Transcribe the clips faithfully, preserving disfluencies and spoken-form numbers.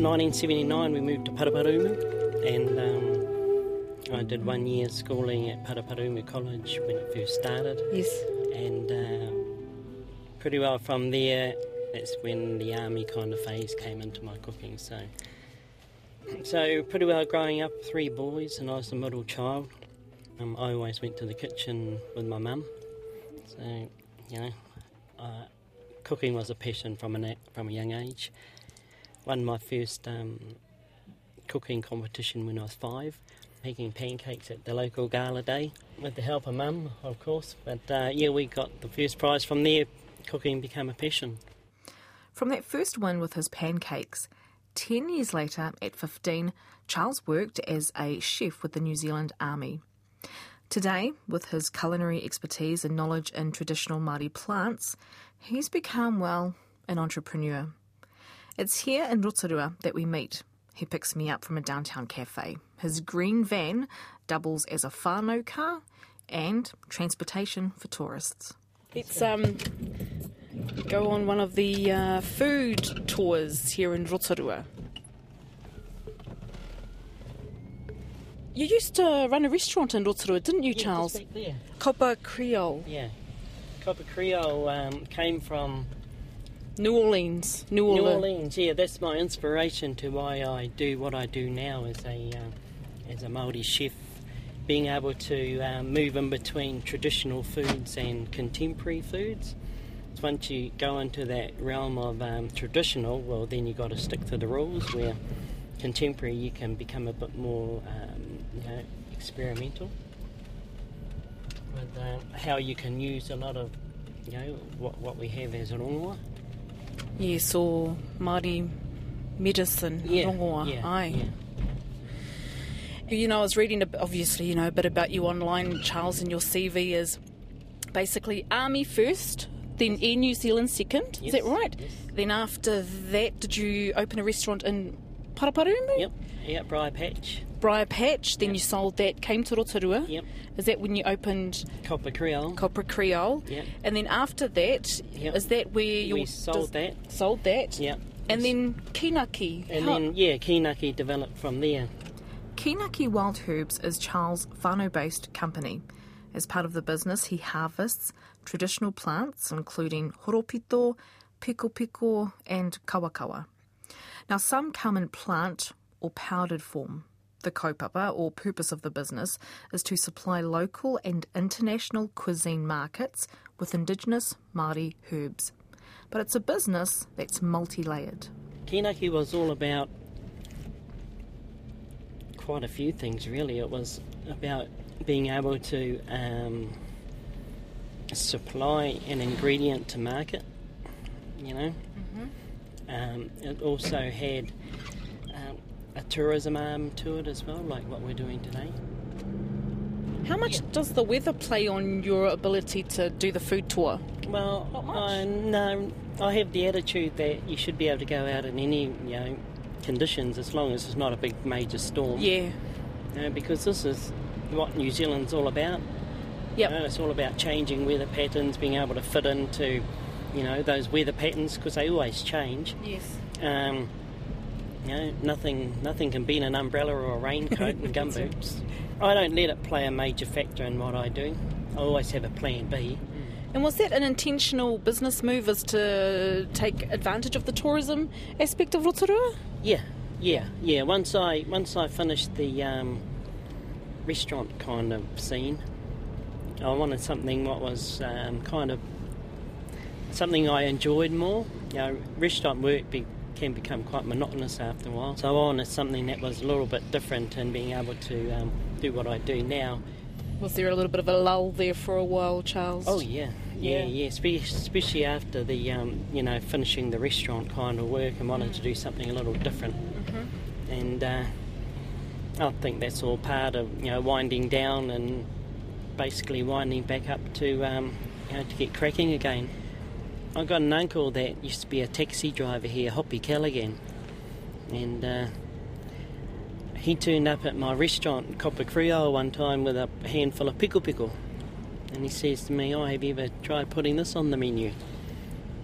nineteen seventy-nine we moved to Paraparaumu, and um, I did one year schooling at Paraparaumu College when it first started. Yes. And um, pretty well from there, that's when the army kind of phase came into my cooking. So, so pretty well growing up, three boys, and I was the middle child. Um, I always went to the kitchen with my mum. So, you know, uh, cooking was a passion from a from a young age. Won my first um, cooking competition when I was five, making pancakes at the local gala day with the help of mum, of course. But uh, yeah, we got the first prize from there. Cooking became a passion. From that first win with his pancakes, ten years later, at fifteen, Charles worked as a chef with the New Zealand Army. Today, with his culinary expertise and knowledge in traditional Māori plants, he's become, well, an entrepreneur. It's here in Rotorua that we meet. He picks me up from a downtown cafe. His green van doubles as a whānau car and transportation for tourists. Let's um, go on one of the uh, food tours here in Rotorua. You used to run a restaurant in Rotorua, didn't you, yeah, Charles? Just back there. Copper Creole. Yeah. Copper Creole um, came from... New Orleans. New Orleans. New Orleans, yeah. That's my inspiration to why I do what I do now as a uh, as a Māori chef, being able to uh, move in between traditional foods and contemporary foods. So once you go into that realm of um, traditional, well, then you've got to stick to the rules, where contemporary you can become a bit more... Um, You know, experimental with um, how you can use a lot of, you know, what what we have as a rongoa. Yes, or Māori medicine, yeah, rongoa. Yeah, aye. Yeah. You know, I was reading, obviously, you know, a bit about you online, Charles, and your C V is basically Army first, then Air New Zealand second. Yes. Is that right? Yes. Then after that, did you open a restaurant in Paraparaumu? Yep, yeah, Briar Patch. Briar Patch, then yep. You sold that, came to Rotorua. Yep. Is that when you opened... Copper Creole. Copper Creole. Yep. And then after that, yep. Is that where you... We sold dis- that. Sold that. Yep. And then Kinaki. And How? then, yeah, Kinaki developed from there. Kinaki Wild Herbs is Charles' whānau-based company. As part of the business, he harvests traditional plants, including horopito, piko-piko and kawakawa. Now, some come in plant or powdered form. The kaupapa, or purpose of the business, is to supply local and international cuisine markets with indigenous Māori herbs. But it's a business that's multi-layered. Kinaki was all about quite a few things, really. It was about being able to um, supply an ingredient to market, you know. Mm-hmm. Um, it also had... a tourism arm to it as well, like what we're doing today. How much yeah. does the weather play on your ability to do the food tour? Well, I, no, I have the attitude that you should be able to go out in any, you know, conditions, as long as it's not a big major storm. Yeah. You know, because this is what New Zealand's all about. Yeah. You know, it's all about changing weather patterns, being able to fit into, you know, those weather patterns, because they always change. Yes. Um. You know, nothing nothing can beat an umbrella or a raincoat and gumboots. I don't let it play a major factor in what I do. I always have a plan B. And was that an intentional business move, as to take advantage of the tourism aspect of Rotorua? Yeah, yeah, yeah. Once I once I finished the um, restaurant kind of scene, I wanted something what was um, kind of something I enjoyed more. You know, restaurant work be. can become quite monotonous after a while. So I wanted something that was a little bit different, and being able to um, do what I do now. Was there a little bit of a lull there for a while, Charles? Oh yeah, yeah, yeah. yeah. Especially after the um, you know, finishing the restaurant kind of work, and wanted mm-hmm. to do something a little different. Mm-hmm. And uh, I think that's all part of, you know, winding down and basically winding back up to um, you know, to get cracking again. I got an uncle that used to be a taxi driver here, Hoppy Callaghan, and uh, he turned up at my restaurant, Copper Creole, one time with a handful of pickle pickle, and he says to me, "Oh, have you ever tried putting this on the menu?"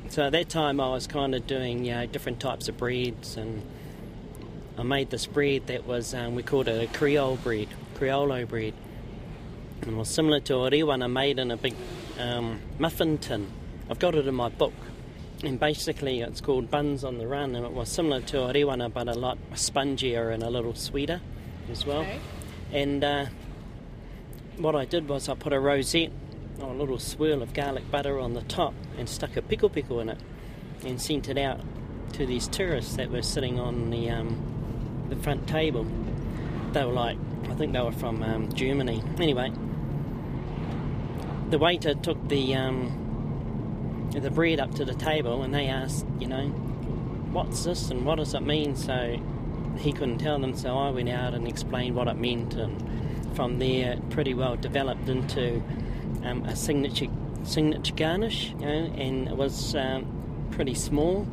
So at that time I was kind of doing, you know, different types of breads and I made this bread that was, um, we called it a Creole bread, Creolo bread. And it was similar to a rewana made in a big um, muffin tin. I've got it in my book. And basically it's called Buns on the Run, and it was similar to a rewana but a lot spongier and a little sweeter as well. Okay. And uh, what I did was I put a rosette or a little swirl of garlic butter on the top and stuck a pickle pickle in it and sent it out to these tourists that were sitting on the um, the front table. They were like, I think they were from um, Germany. Anyway, the waiter took the um, the bread up to the table and they asked, you know, what's this and what does it mean? So he couldn't tell them, so I went out and explained what it meant, and from there it pretty well developed into um, a signature signature garnish, you know, and it was um, pretty small.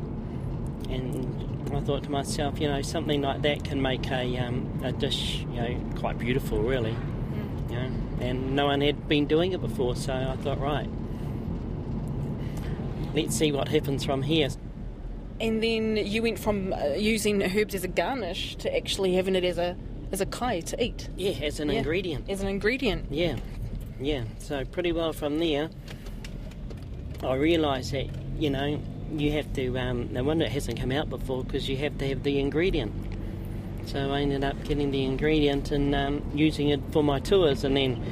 And I thought to myself, you know, something like that can make a um, a dish, you know, quite beautiful, really. Mm. You know, and no one had been doing it before, so I thought, right, let's see what happens from here. And then you went from uh, using herbs as a garnish to actually having it as a as a kai to eat. Yeah, as an yeah. ingredient. As an ingredient. Yeah, yeah. So pretty well from there, I realised that, you know, you have to, um, no wonder it hasn't come out before, because you have to have the ingredient. So I ended up getting the ingredient and um, using it for my tours, and then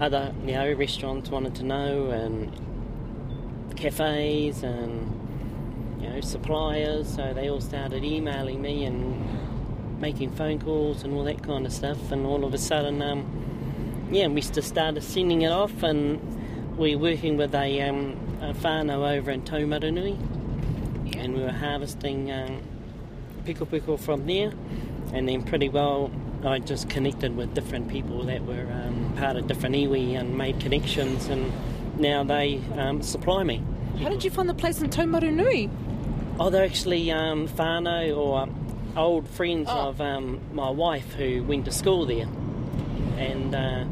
other, you know, restaurants wanted to know, and cafes and, you know, suppliers, so they all started emailing me and making phone calls and all that kind of stuff, and all of a sudden, um, yeah, we just started sending it off, and we're working with a, um, a whānau over in Taumarunui. And we were harvesting um, pickle pickle from there, and then pretty well I just connected with different people that were um, part of different iwi and made connections, and now they um, supply me. How did you find the place in Taumarunui? Oh, they're actually um, whānau or old friends oh. of um, my wife who went to school there, and uh,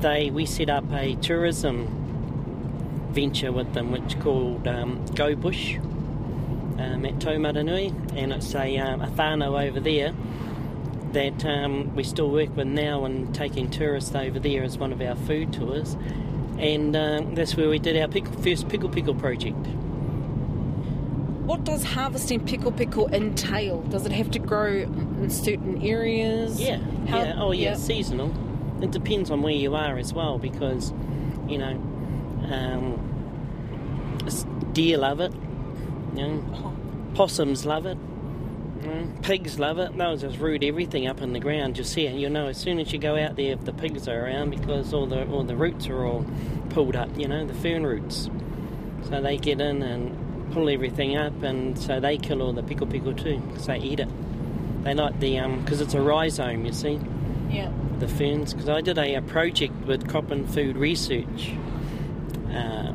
they we set up a tourism venture with them, which called um, Go Bush um, at Taumarunui, and it's a, um, a whānau over there that um, we still work with now, and taking tourists over there as one of our food tours, and um, that's where we did our pickle, first pickle pickle project. What does harvesting pickle pickle entail? Does it have to grow in certain areas? Yeah, How, yeah. oh yeah, yeah, seasonal. It depends on where you are as well, because, you know, Um, deer love it, you know, possums love it, you know, pigs love it. They'll just root everything up in the ground you see, and you know as soon as you go out there if the pigs are around, because all the all the roots are all pulled up, you know, the fern roots. So they get in and pull everything up, and so they kill all the pickle pickle too, because they eat it. They like the, um, because it's a rhizome, you see, yeah, the ferns. Because I did a, a project with Crop and Food Research Uh,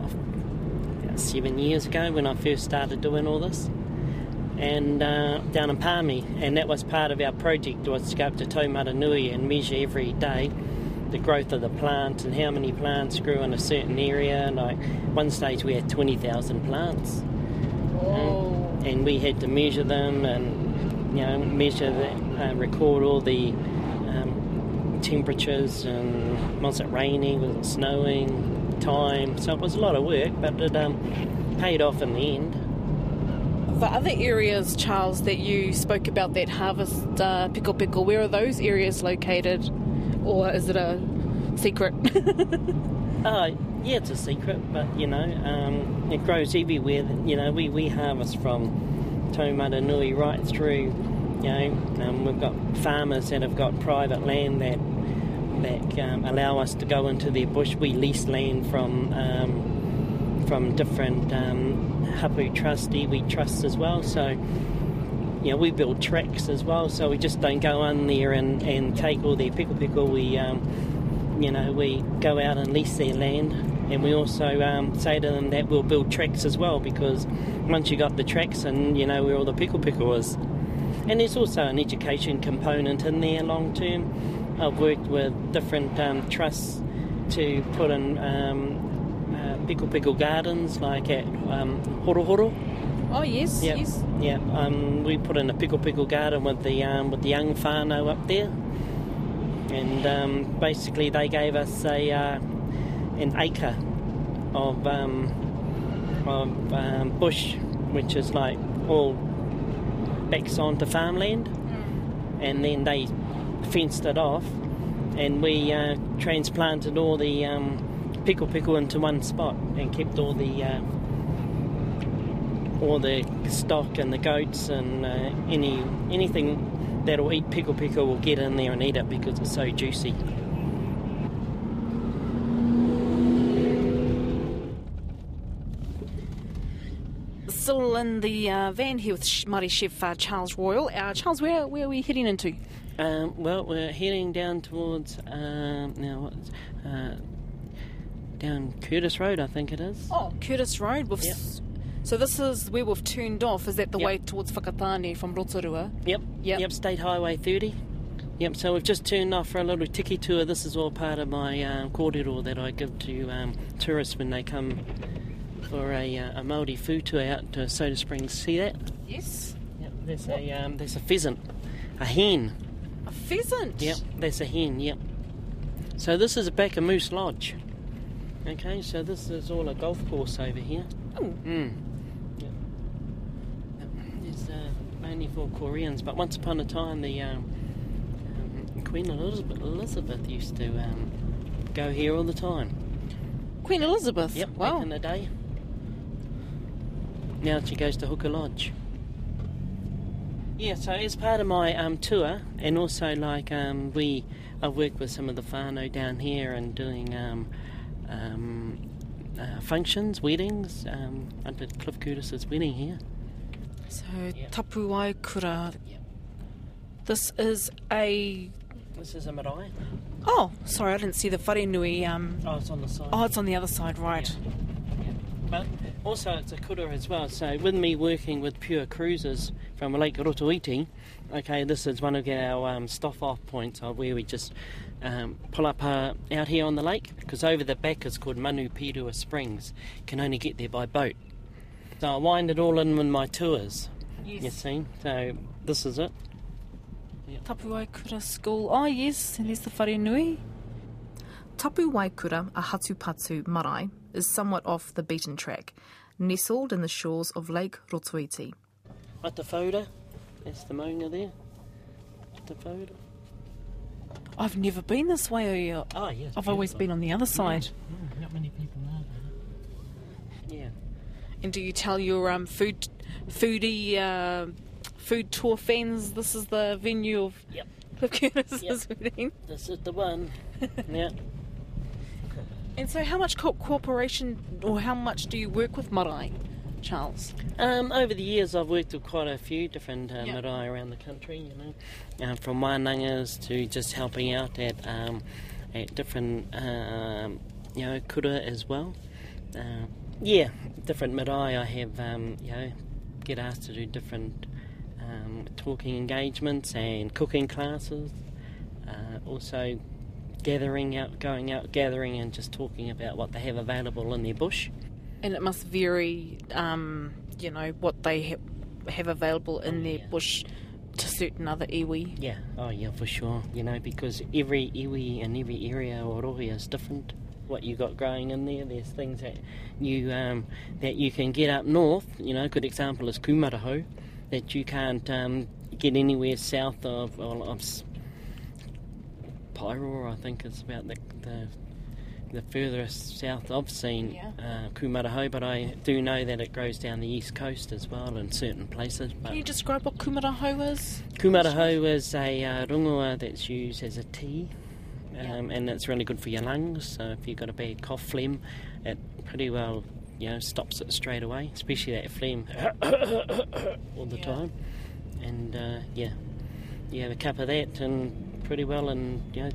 about seven years ago when I first started doing all this, and uh, down in Palmi, and that was part of our project, was to go up to Taumarunui and measure every day the growth of the plant and how many plants grew in a certain area. And like one stage we had twenty thousand plants, um, and we had to measure them, and you know measure the, uh, record all the um, temperatures, and was it raining, was it snowing, time. So it was a lot of work, but it um, paid off in the end. The other areas, Charles, that you spoke about that harvest uh, pickle pickle, where are those areas located, or is it a secret? Oh yeah, it's a secret, but you know um, it grows everywhere. You know we, we harvest from Taumarunui right through, you know um, we've got farmers that have got private land that that um, allow us to go into their bush. We lease land from um, from different um, hapu trust, iwi trusts as well, so you know we build tracks as well, so we just don't go on there and, and take all their pickle pickle. We um, you know we go out and lease their land, and we also um, say to them that we'll build tracks as well, because once you got the tracks and you know where all the pickle pickle is. And there's also an education component in there long term. I've worked with different um, trusts to put in um, uh, pickle pickle gardens, like at um, Huru Huru, Oh yes, yep, yes. Yeah, um, we put in a pickle pickle garden with the um, with the young whānau up there, and um, basically they gave us a uh, an acre of um, of um, bush, which is like all backs onto farmland, mm. and then they fenced it off, and we uh, transplanted all the um, pickle pickle into one spot and kept all the uh, all the stock and the goats and uh, any anything that'll eat pickle pickle will get in there and eat it because it's so juicy. Still in the uh, van here with Māori Chef uh, Charles Royal. Uh, Charles, where, where are we heading into? Um, well, we're heading down towards um, now uh, down Curtis Road, I think it is. Oh, Curtis Road. We've yep. s- so this is where we've turned off. Is that the yep. way towards Whakatane from Rotorua? Yep. Yep. Yep. State Highway thirty. Yep. So we've just turned off for a little tiki tour. This is all part of my uh, kōrero that I give to um, tourists when they come for a, uh, a Māori food tour out to Soda Springs. See that? Yes. Yep. There's what? a um, there's a pheasant, a hen. A pheasant. Yep. There's a hen. Yep. So this is back of Moose Lodge. Okay. So this is all a golf course over here. Oh. Mm. Yep. Yep. It's uh, only for Koreans, but once upon a time the um, um, Queen Elizabeth, Elizabeth used to um, go here all the time. Queen Elizabeth. Yep. Wow. Back in the day. Now she goes to Huka Lodge. Yeah, so as part of my um, tour, and also like um, we, I've worked with some of the whānau down here and doing um, um, uh, functions, weddings. Um, I did Cliff Curtis's wedding here. So yep. Tapu Waikura. Yep. This is a. This is a marae. Oh, sorry, I didn't see the wharenui. Um... Oh, it's on the side. Oh, it's on the other side, right? Yep. But also it's a kura as well, so with me working with Pure Cruises from Lake Rotoiti, okay, this is one of our um, stop-off points of where we just um, pull up uh, out here on the lake, because over the back is called Manupirua Springs. Can only get there by boat. So I wind it all in with my tours, yes. You see, so this is it. Yep. Tapu Waikura School, oh yes, and there's the wharenui. Tapu Waikura, a Hatupatu Marae, is somewhat off the beaten track, nestled in the shores of Lake Rotoiti. Atafauda, that's the mounga there. Atafauda. I've never been this way, oh, yeah, I've beautiful. always been on the other side. Yeah. Mm, not many people are there. Yeah. And do you tell your um, food, foodie, uh, food tour fans this is the venue of yep. Cliff Curtis's yep. wedding? This is the one. Yeah. And so how much co- cooperation or how much do you work with marae, Charles? Um, over the years I've worked with quite a few different uh, yep. marae around the country, you know, um, from wānangas to just helping out at um, at different, um, you know, kura as well. Uh, yeah, different marae I have, um, you know, get asked to do different um, talking engagements and cooking classes, uh, also gathering out, going out, gathering and just talking about what they have available in their bush. And it must vary, um, you know, what they ha- have available in their yeah. bush to certain other iwi. Yeah, oh yeah, for sure, you know, because every iwi in every area or rohi is different. What you got growing in there, there's things that you um, that you can get up north, you know, a good example is Kūmarahou, that you can't um, get anywhere south of, well, of Pairua, I think, is about the the, the furthest south I've seen yeah. uh, Kūmarahou, but I do know that it grows down the east coast as well in certain places. But can you describe what Kūmarahou is? Kūmarahou is a uh, rungoa that's used as a tea, um, yeah. and it's really good for your lungs, so if you've got a bad cough phlegm, it pretty well, you know, stops it straight away, especially that phlegm all the yeah. time. And uh, yeah, you have a cup of that and pretty well in, you know,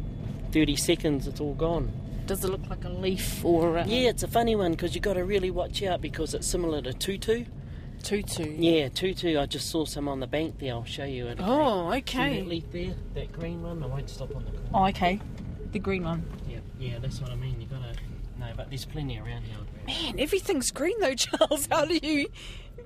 thirty seconds it's all gone. Does it look like a leaf or a... Yeah, it's a funny one because you've got to really watch out because it's similar to tutu. Tutu? Yeah, tutu. I just saw some on the bank there. I'll show you it. Oh, okay. See that leaf there? That green one? I won't stop on the green. Oh, okay. The green one. Yeah, yeah, that's what I mean. You've got to... No, know, but there's plenty around here. Man, everything's green though, Charles. How do you...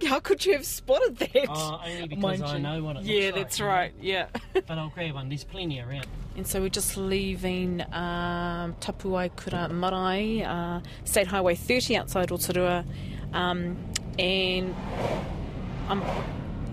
How could you have spotted that? Oh, only because I know what it yeah, looks like. Yeah, that's right, yeah. But I'll grab one, there's plenty around. And so we're just leaving um, Tapu Waikura Marae, uh, State Highway thirty outside Rotorua, um, and I'm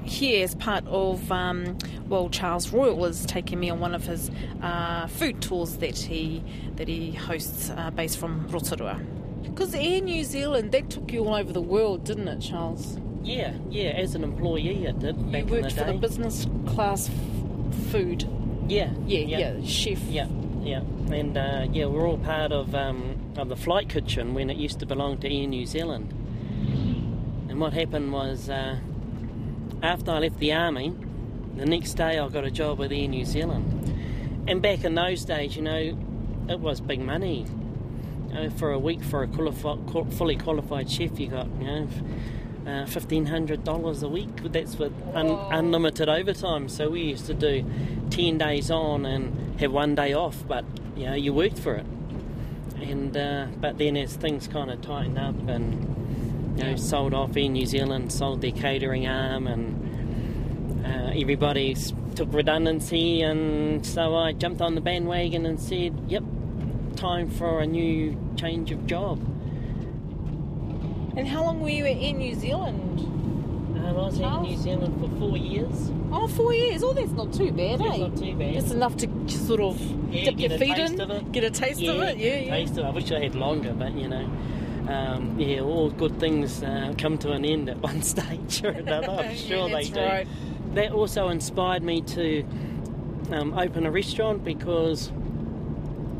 here as part of, um, well, Charles Royal was taking me on one of his uh, food tours that he, that he hosts uh, based from Rotorua. Because Air New Zealand, that took you all over the world, didn't it, Charles? Yeah, yeah, as an employee it did. You back worked in the for day. The business class f- food. Yeah, yeah, yeah, yeah, chef. Yeah, yeah, and uh, yeah, we're all part of um, of the flight kitchen when it used to belong to Air New Zealand. And what happened was, uh, after I left the army, the next day I got a job with Air New Zealand. And back in those days, you know, it was big money. You know, for a week, for a qualifi- fully qualified chef, you got, you know, Uh, fifteen hundred dollars a week. That's with un- unlimited overtime. So we used to do ten days on and have one day off, but you know, you worked for it. And uh, but then as things kind of tightened up and you know, sold off, Air New Zealand sold their catering arm, and uh, everybody took redundancy, and so I jumped on the bandwagon and said, yep, time for a new change of job. And how long were you in New Zealand? Um, I was in New Zealand for four years. Oh, four years! Oh, that's not too bad, that's eh? That's not too bad. It's enough to sort of yeah, dip your feet in, get a taste yeah, of it. Yeah, yeah. Taste of it. I wish I had longer, but you know, um, yeah, all good things uh, come to an end at one stage or another. I'm sure yeah, that's they do. Right. That also inspired me to um, open a restaurant, because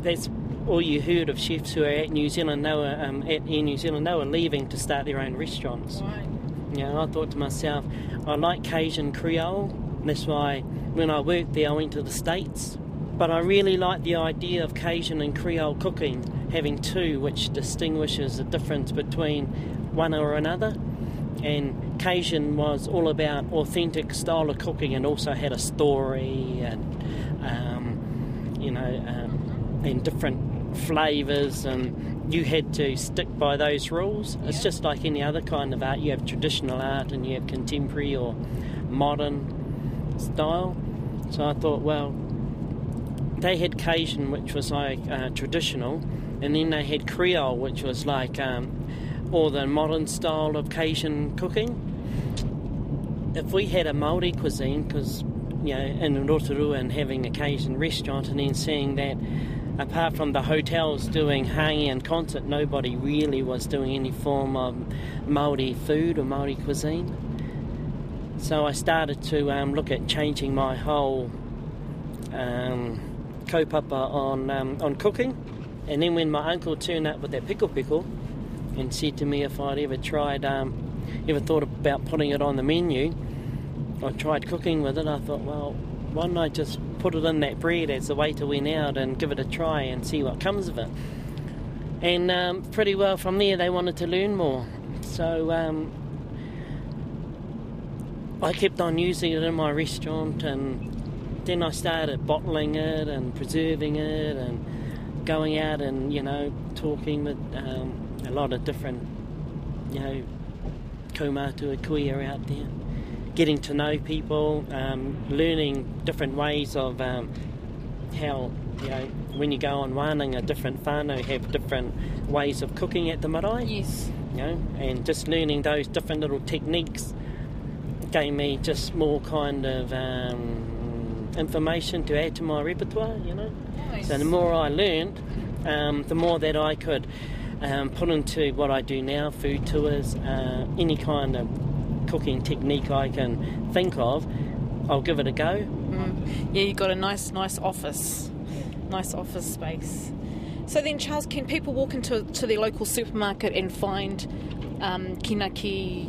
that's. All you heard of chefs who are at New Zealand, they were um, at Air New Zealand, they were leaving to start their own restaurants. Right. You know, I thought to myself, I like Cajun Creole, and that's why when I worked there I went to the States. But I really like the idea of Cajun and Creole cooking, having two, which distinguishes the difference between one or another. And Cajun was all about authentic style of cooking, and also had a story, and um, you know, um, and different flavours, and you had to stick by those rules. Yeah. It's just like any other kind of art. You have traditional art and you have contemporary or modern style. So I thought, well, they had Cajun, which was like uh, traditional, and then they had Creole, which was like um, all the modern style of Cajun cooking. If we had a Maori cuisine, because you know, in Rotorua, and having a Cajun restaurant, and then seeing that apart from the hotels doing hangi and concert, nobody really was doing any form of Māori food or Māori cuisine. So I started to um, look at changing my whole um, kaupapa on um, on cooking. And then when my uncle turned up with that pickle pickle and said to me if I'd ever tried, um, ever thought about putting it on the menu, I tried cooking with it. I thought, well, why don't I just put it in that bread as the waiter went out and give it a try and see what comes of it. And um, pretty well from there they wanted to learn more. So um, I kept on using it in my restaurant, and then I started bottling it and preserving it and going out and, you know, talking with um, a lot of different, you know, kaumātua kuia out there. Getting to know people, um, learning different ways of um, how, you know, when you go on wānanga, different whānau have different ways of cooking at the marae. Yes. You know, and just learning those different little techniques gave me just more kind of um, information to add to my repertoire, you know. Nice. So the more I learned, um, the more that I could um, put into what I do now, food tours, uh, any kind of cooking technique I can think of, I'll give it a go. Mm. Yeah, you've got a nice, nice office, nice office space. So then, Charles, can people walk into to their local supermarket and find um, Kinaki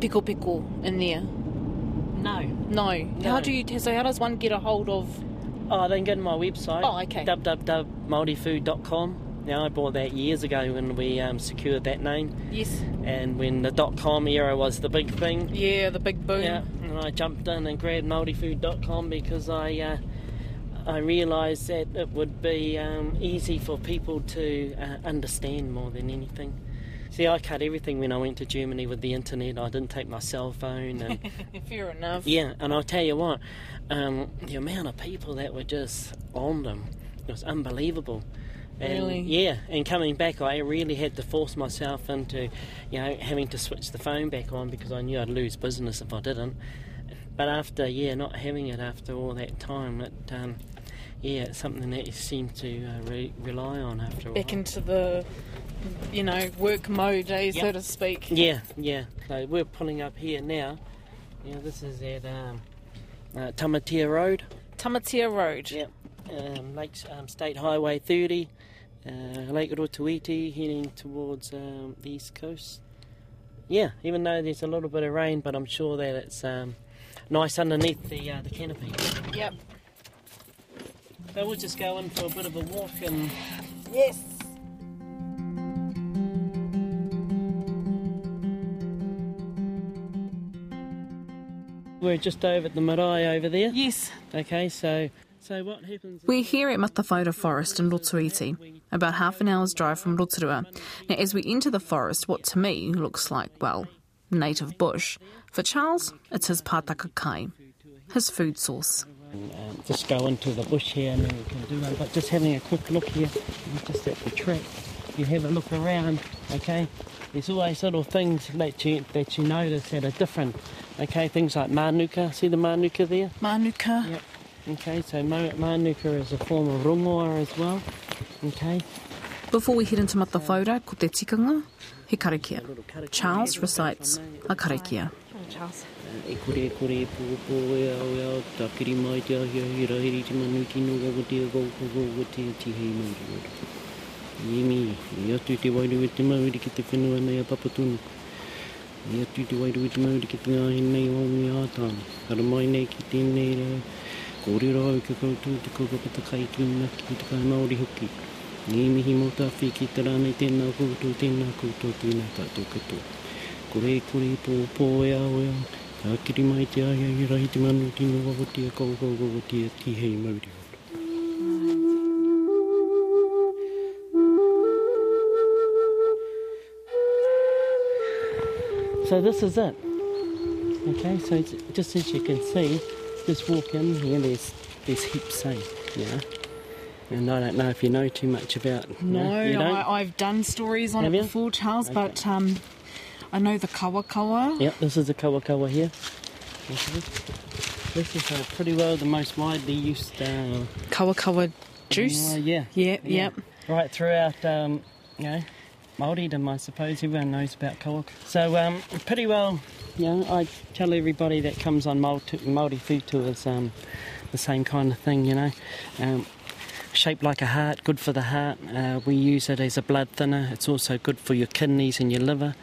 Pickle Pickle in there? No. No. No. How do you? So how does one get a hold of? Oh, they can go to my website. Oh, okay. w w w dot maori food dot com. Now, I bought that years ago when we um, secured that name. Yes. And when the dot-com era was the big thing. Yeah, the big boom. Yeah, and I jumped in and grabbed maori food dot com because I uh, I realised that it would be um, easy for people to uh, understand more than anything. See, I cut everything when I went to Germany with the internet. I didn't take my cell phone. And, fair enough. Yeah, and I'll tell you what, um, the amount of people that were just on them, it was unbelievable. And, really? Yeah, and coming back, I really had to force myself into, you know, having to switch the phone back on because I knew I'd lose business if I didn't. But after, yeah, not having it after all that time, it, um, yeah, it's something that you seem to uh, re- rely on after all. Back into the, you know, work mode, eh, yep. so to speak. Yeah, yeah. So we're pulling up here now. You know, this is at um, uh, Tamatea Road. Tamatea Road. Yep. Um, Lake, um, State Highway thirty, uh, Lake Rotoiti, heading towards um, the east coast. Yeah, even though there's a little bit of rain, but I'm sure that it's... Um, Nice underneath the uh, the canopy. Yep. So we'll just go in for a bit of a walk and... Yes! We're just over at the marae over there? Yes. Okay, so... so what happens... We're here at Matawhaura Forest in Rotoiti, about half an hour's drive from Rotorua. Now, as we enter the forest, what to me looks like, well... native bush. For Charles, it's his pātaka kai, his food source. And, um, just go into the bush here and then we can do one, but just having a quick look here, just at the track, you have a look around, okay, there's always little things that you, that you notice that are different, okay, things like mānuka, see the mānuka there? Mānuka. Yep. Okay, so mānuka is a form of rongoā as well, okay. Before we head into Matawhaura, ko te tikanga, he karakia. Charles recites a karakia. Oh, Charles. So this is it. Okay, so just as you can see, just walk in here, there's, there's heaps, eh? Yeah. And I don't know if you know too much about... No, you know, I, I've done stories on Have it you? before, Charles, okay. but um, I know the kawakawa. Yep, this is the kawakawa here. Okay. This is uh, pretty well the most widely used... Uh, kawakawa juice? Uh, yeah. Yeah, yeah. Yep. Right throughout, um, you know, Māoridom, I suppose, everyone knows about kawaka. So um, pretty well, you know, I tell everybody that comes on Māori food tours um, the same kind of thing, you know. Um, Shaped like a heart, good for the heart. Uh, we use it as a blood thinner. It's also good for your kidneys and your liver.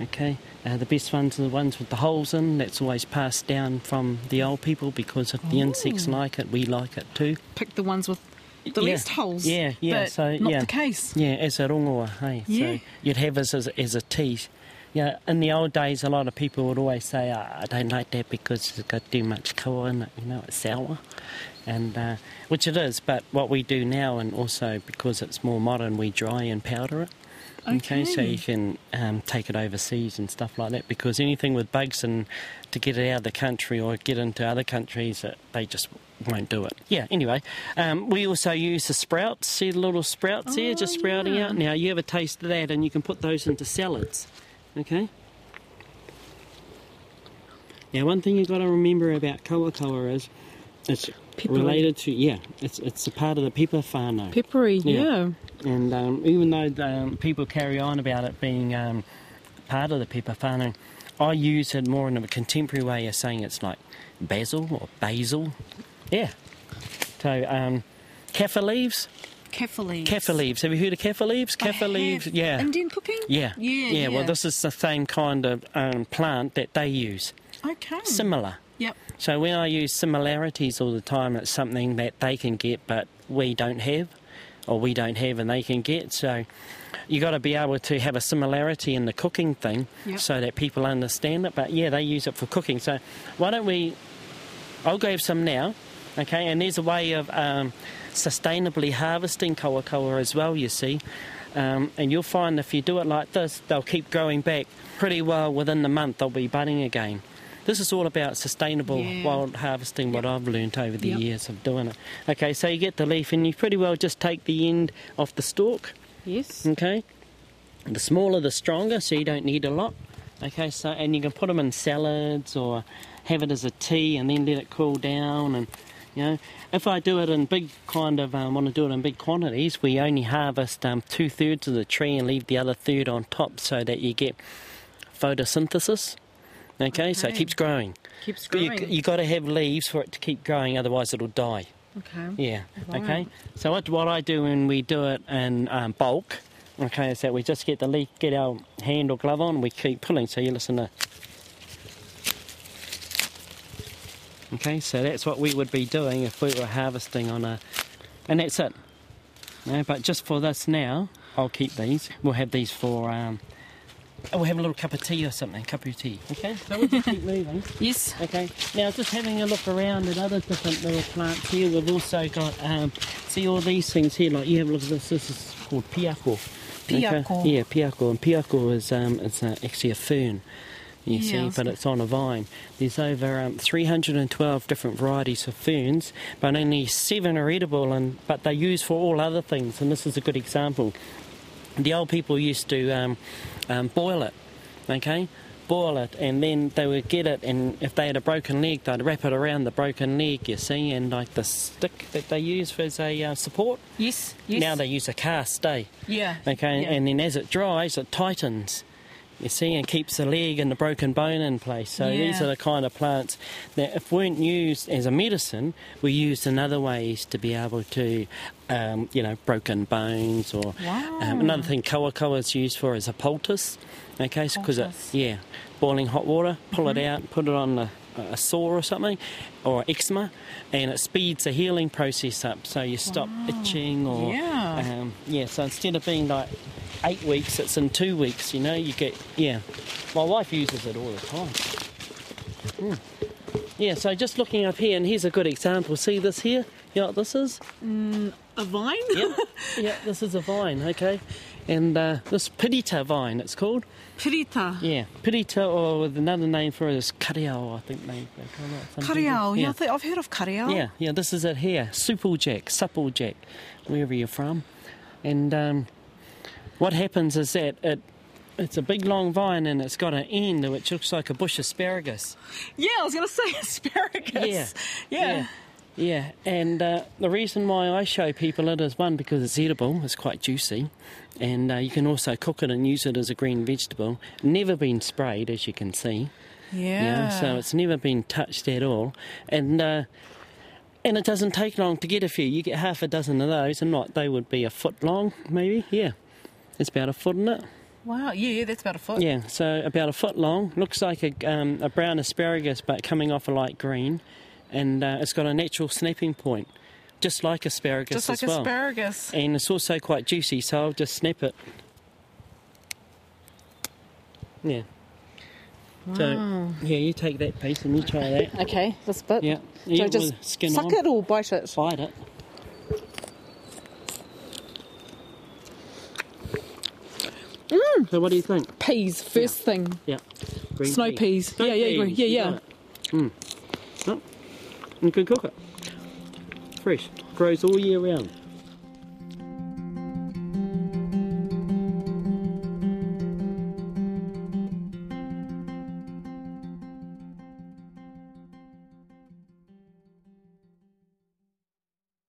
Okay, uh, the best ones are the ones with the holes in. That's always passed down from the old people because if the Ooh. insects like it, we like it too. Pick the ones with the yeah. least holes. Yeah, yeah. But so not yeah. the case. Yeah, as a rongoa, hey. Yeah. So you'd have this as, as a tea. Yeah, in the old days, a lot of people would always say, oh, I don't like that because it's got too much kawa in it, you know, it's sour, and uh, which it is, but what we do now, and also because it's more modern, we dry and powder it, okay, okay so you can um, take it overseas and stuff like that, because anything with bugs and to get it out of the country or get into other countries, uh, they just... won't do it. Yeah, anyway, um, we also use the sprouts. See the little sprouts oh, there just sprouting yeah. out? Now, you have a taste of that and you can put those into salads, okay? Now, one thing you've got to remember about kawakawa is it's peppery. Related to, yeah, it's it's a part of the pepper whānau. Peppery, yeah. yeah. And um, even though the, um, people carry on about it being um, part of the pepper whānau, I use it more in a contemporary way of saying it's like basil or basil. Yeah. So, um, kaffir leaves. Kaffir leaves. Kaffir leaves. Have you heard of kaffir leaves? Kaffir leaves, yeah. Indian cooking? Yeah. Yeah, yeah. Yeah, well, this is the same kind of um, plant that they use. Okay. Similar. Yep. So when I use similarities all the time, it's something that they can get but we don't have, or we don't have and they can get. So you got to be able to have a similarity in the cooking thing yep. so that people understand it. But, yeah, they use it for cooking. So why don't we... I'll grab some now. Okay, and there's a way of um, sustainably harvesting kawakawa as well, you see. Um, and you'll find if you do it like this, they'll keep growing back pretty well within the month. They'll be budding again. This is all about sustainable yeah. wild harvesting, yep. what I've learnt over the yep. years of doing it. Okay, so you get the leaf and you pretty well just take the end off the stalk. Yes. Okay. The smaller the stronger, so you don't need a lot. Okay, so, and you can put them in salads or have it as a tea and then let it cool down and... You know, if I do it in big kind of, um, want to do it in big quantities, we only harvest um, two thirds of the tree and leave the other third on top, so that you get photosynthesis. Okay, okay. So it keeps growing. Keeps growing. You, you got to have leaves for it to keep growing, otherwise it'll die. Okay. Yeah. Right. Okay. So what what I do when we do it in um, bulk, okay, is that we just get the leaf, get our hand or glove on, and we keep pulling. So you listen to. Okay, so that's what we would be doing if we were harvesting on a... And that's it. No, but just for this now, I'll keep these. We'll have these for... Um, we'll have a little cup of tea or something, cup of tea. Okay, so we'll just keep moving. Yes. Okay, now just having a look around at other different little plants here, we've also got... Um, see all these things here, like you have a look at this, this is called piako. Piako. Okay? Yeah, piako. And piako is um, it's uh, actually a fern. You yeah, see, but it's on a vine. There's over um, three hundred and twelve different varieties of ferns, but only seven are edible, and but they're used for all other things, and this is a good example. The old people used to um, um, boil it, okay? Boil it, and then they would get it, and if they had a broken leg, they'd wrap it around the broken leg, you see, and like the stick that they use as a uh, support. Yes, yes. Now they use a cast, eh? Yeah. Okay, yeah. And then as it dries, it tightens. You see, and keeps the leg and the broken bone in place. So yeah. these are the kind of plants that if weren't used as a medicine, were used in other ways to be able to, um, you know, broken bones or... Wow. Um, another thing kawakawa is used for is a poultice, okay, because so it, yeah, boiling hot water, pull mm-hmm. it out, put it on the... a sore or something, or eczema, and it speeds the healing process up, so you stop wow. itching or... Yeah. Um, yeah, so instead of being like eight weeks, it's in two weeks, you know, you get... Yeah. My wife uses it all the time. Mm. Yeah, so just looking up here, and here's a good example. See this here? You know what this is? Mm, a vine? Yeah, yep, this is a vine, okay. And uh, this pirita vine, it's called. Pirita? Yeah, pirita, or with another name for it is Kareao, I think they call it. Kareao, yeah, yeah, I've heard of Kareao. Yeah, yeah, this is it here, supplejack, supplejack, wherever you're from. And um, what happens is that it, it's a big long vine and it's got an end which looks like a bush asparagus. Yeah, I was going to say asparagus. Yeah, yeah. yeah. Yeah, and uh, the reason why I show people it is, one, because it's edible, it's quite juicy, and uh, you can also cook it and use it as a green vegetable. Never been sprayed, as you can see. Yeah. You know, so it's never been touched at all. And uh, and it doesn't take long to get a few. You get half a dozen of those, and what, they would be a foot long, maybe, yeah. It's about a foot, isn't it? Wow, yeah, yeah, that's about a foot. Yeah, so about a foot long. Looks like a, um, a brown asparagus, but coming off a light green. And uh, it's got a natural snapping point, just like asparagus as well. Just like asparagus. And it's also quite juicy, so I'll just snap it. Yeah. Wow. So, yeah, you take that piece and you try that. Okay, this bit. Yeah. So yeah, just skin suck on. It or bite it? Bite it. Mm. So what do you think? Peas, first yeah. thing. Yeah. Green Snow peas. peas. Yeah, yeah, green. yeah, yeah. Mm. Oh. You can cook it. Fresh. Grows all year round.